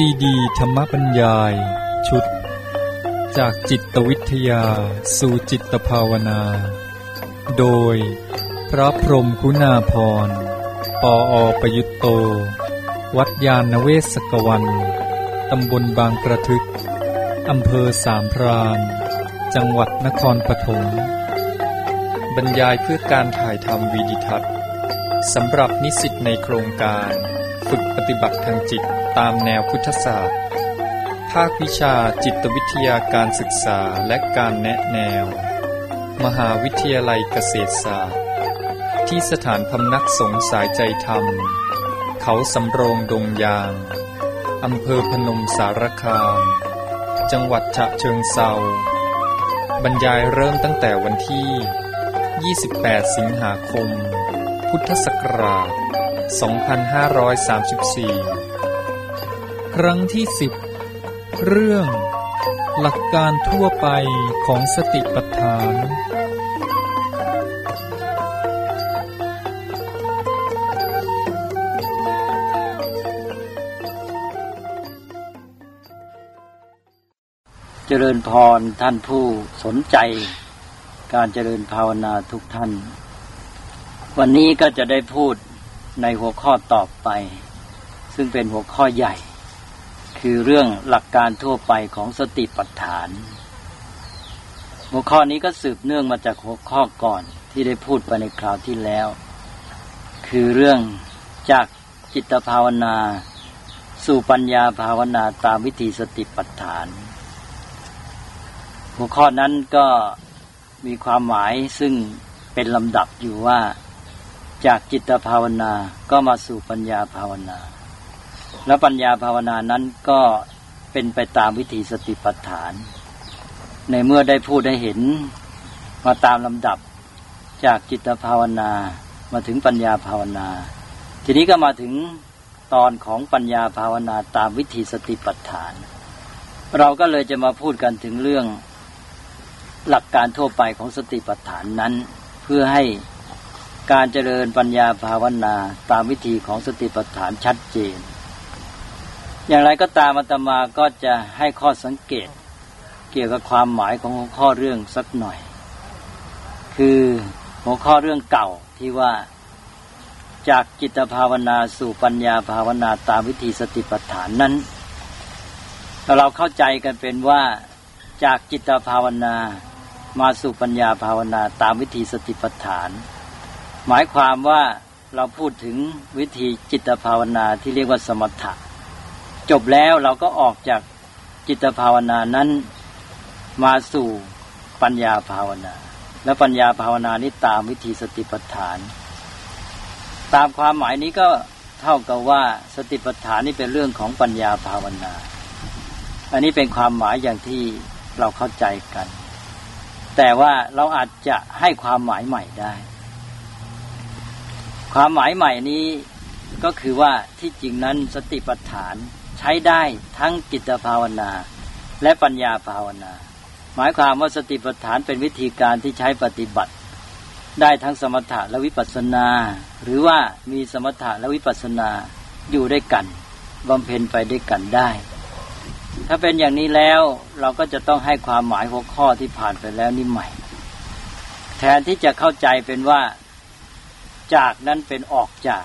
ซีดีธรรมบรรยายชุดจากจิตวิทยาสู่จิตภาวนาโดยพระพรหมคุณาภรณ์ ปอ.ประยุตโตวัดญาณเวศกวันตำบลบางกระทึกอำเภอสามพรานจังหวัดนครปฐมบรรยายเพื่อการถ่ายทำวิดิทัศน์สำหรับนิสิตในโครงการฝึกปฏิบัติทางจิตตามแนวพุทธศาสตร์ภาควิชาจิตวิทยาการศึกษาและการแนะแนวมหาวิทยาลัยเกษตรศาสตร์ที่สถานพำนักสงฆ์สายใจธรรมเขาสำโรงดงยางอำเภอพนมสารคามจังหวัดฉะเชิงเทราบรรยายเริ่มตั้งแต่วันที่28สิงหาคมพุทธศักราช2534ครั้งที่10เรื่องหลักการทั่วไปของสติปัฏฐานเจริญพรท่านผู้สนใจการเจริญภาวนาทุกท่านวันนี้ก็จะได้พูดในหัวข้อต่อไปซึ่งเป็นหัวข้อใหญ่คือเรื่องหลักการทั่วไปของสติปัฏฐานหัวข้อนี้ก็สืบเนื่องมาจากหัวข้อก่อนที่ได้พูดไปในคราวที่แล้วคือเรื่องจากจิตภาวนาสู่ปัญญาภาวนาตามวิธีสติปัฏฐานหัวข้อนั้นก็มีความหมายซึ่งเป็นลำดับอยู่ว่าจากจิตภาวนาก็มาสู่ปัญญาภาวนาและปัญญาภาวนานั้นก็เป็นไปตามวิธีสติปัฏฐานในเมื่อได้พูดได้เห็นมาตามลำดับจากจิตภาวนามาถึงปัญญาภาวนาทีนี้ก็มาถึงตอนของปัญญาภาวนาตามวิธีสติปัฏฐานเราก็เลยจะมาพูดกันถึงเรื่องหลักการทั่วไปของสติปัฏฐานนั้นเพื่อให้การเจริญปัญญาภาวนาตามวิธีของสติปัฏฐานชัดเจนอย่างไรก็ตามอาตมาก็จะให้ข้อสังเกตเกี่ยวกับความหมายของหัวข้อเรื่องสักหน่อยคือหัวข้อเรื่องเก่าที่ว่าจากจิตภาวนาสู่ปัญญาภาวนาตามวิธีสติปัฏฐานนั้นเราเข้าใจกันเป็นว่าจากจิตภาวนามาสู่ปัญญาภาวนาตามวิธีสติปัฏฐานหมายความว่าเราพูดถึงวิธีจิตภาวนาที่เรียกว่าสมถะจบแล้วเราก็ออกจากจิตภาวนานั้นมาสู่ปัญญาภาวนาและปัญญาภาวนานี้ตามวิธีสติปัฏฐานตามความหมายนี้ก็เท่ากับว่าสติปัฏฐานนี้เป็นเรื่องของปัญญาภาวนาอันนี้เป็นความหมายอย่างที่เราเข้าใจกันแต่ว่าเราอาจจะให้ความหมายใหม่ได้ความหมายใหม่นี้ก็คือว่าที่จริงนั้นสติปัฏฐานใช้ได้ทั้งจิตภาวนาและปัญญาภาวนาหมายความว่าสติปัฏฐานเป็นวิธีการที่ใช้ปฏิบัติได้ทั้งสมถะและวิปัสสนาหรือว่ามีสมถะและวิปัสสนาอยู่ด้วยกันบำเพ็ญไปด้วยกันได้ถ้าเป็นอย่างนี้แล้วเราก็จะต้องให้ความหมายหัวข้อที่ผ่านไปแล้วนี่ใหม่แทนที่จะเข้าใจเป็นว่าจากนั้นเป็นออกจาก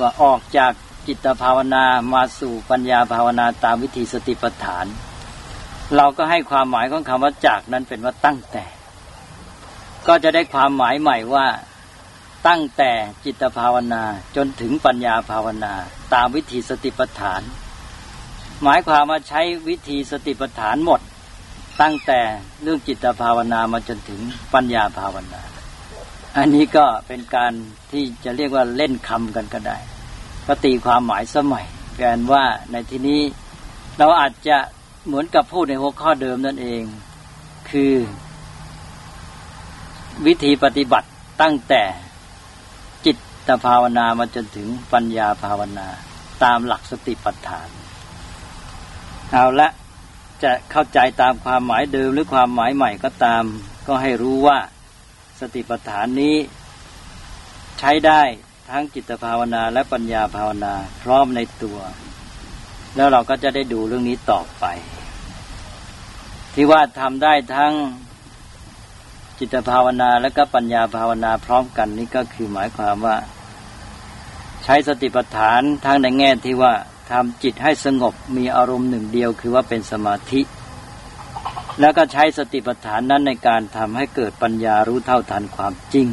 ว่าออกจากจิตภาวนามาสู่ปัญญาภาวนาตามวิธีสติปัฏฐานเราก็ให้ความหมายของคำว่าจากนั้นเป็นว่าตั้งแต่ก็จะได้ความหมายใหม่ว่าตั้งแต่จิตภาวนาจนถึงปัญญาภาวนาตามวิธีสติปัฏฐานหมายความว่าใช้วิธีสติปัฏฐานหมดตั้งแต่เรื่องจิตภาวนามาจนถึงปัญญาภาวนาอันนี้ก็เป็นการที่จะเรียกว่าเล่นคำกันก็ได้ก็ตีความหมายสมัยแปลว่าในที่นี้เราอาจจะเหมือนกับพูดในหัวข้อเดิมนั่นเองคือวิธีปฏิบัติตั้งแต่จิตภาวนามาจนถึงปัญญาภาวนาตามหลักสติปัฏฐานเอาละจะเข้าใจตามความหมายเดิมหรือความหมายใหม่ก็ตามก็ให้รู้ว่าสติปัฏฐานนี้ใช้ได้ทั้งจิตภาวนาและปัญญาภาวนาพร้อมในตัว แล้วเราก็จะได้ดูเรื่องนี้ต่อไปที่ว่าทำได้ทั้งจิตภาวนาและก็ปัญญาภาวนาพร้อมกันนี่ก็คือหมายความว่าใช้สติปัฏฐานทั้งในแง่ที่ว่าทำจิตให้สงบมีอารมณ์หนึ่งเดียวคือว่าเป็นสมาธิแล้วก็ใช้สติปัฏฐานนั้นในการทำให้เกิดปัญญารู้เท่าทันความจริง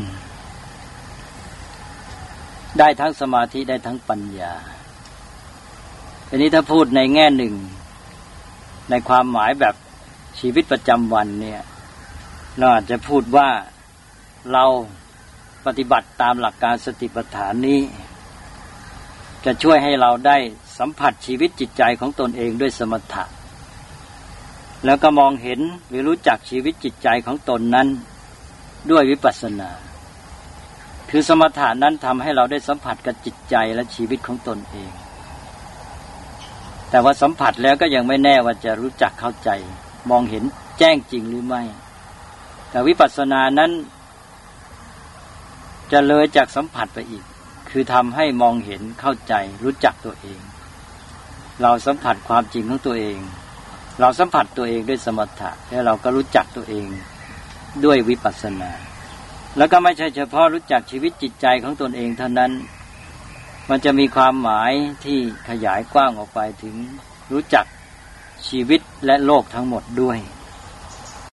ได้ทั้งสมาธิได้ทั้งปัญญาทีนี้ถ้าพูดในแง่หนึ่งในความหมายแบบชีวิตประจำวันเนี่ยเราอาจจะพูดว่าเราปฏิบัติตามหลักการสติปัฏฐานนี้จะช่วยให้เราได้สัมผัสชีวิตจิตใจของตนเองด้วยสมถะแล้วก็มองเห็นหรือรู้จักชีวิตจิตใจของตนนั้นด้วยวิปัสสนาคือสมถะนั้นทำให้เราได้สัมผัสกับจิตใจและชีวิตของตนเองแต่ว่าสัมผัสแล้วก็ยังไม่แน่ว่าจะรู้จักเข้าใจมองเห็นแจ้งจริงหรือไม่แต่วิปัสสนานั้นจะเลยจากสัมผัสไปอีกคือทำให้มองเห็นเข้าใจรู้จักตัวเองเราสัมผัสความจริงของตัวเองเราสัมผัสตัวเองด้วยสมถะแล้วเราก็รู้จักตัวเองด้วยวิปัสสนาแล้วก็ไม่ใช่เฉพาะรู้จักชีวิตจิตใจของตนเองเท่านั้นมันจะมีความหมายที่ขยายกว้างออกไปถึงรู้จักชีวิตและโลกทั้งหมดด้วย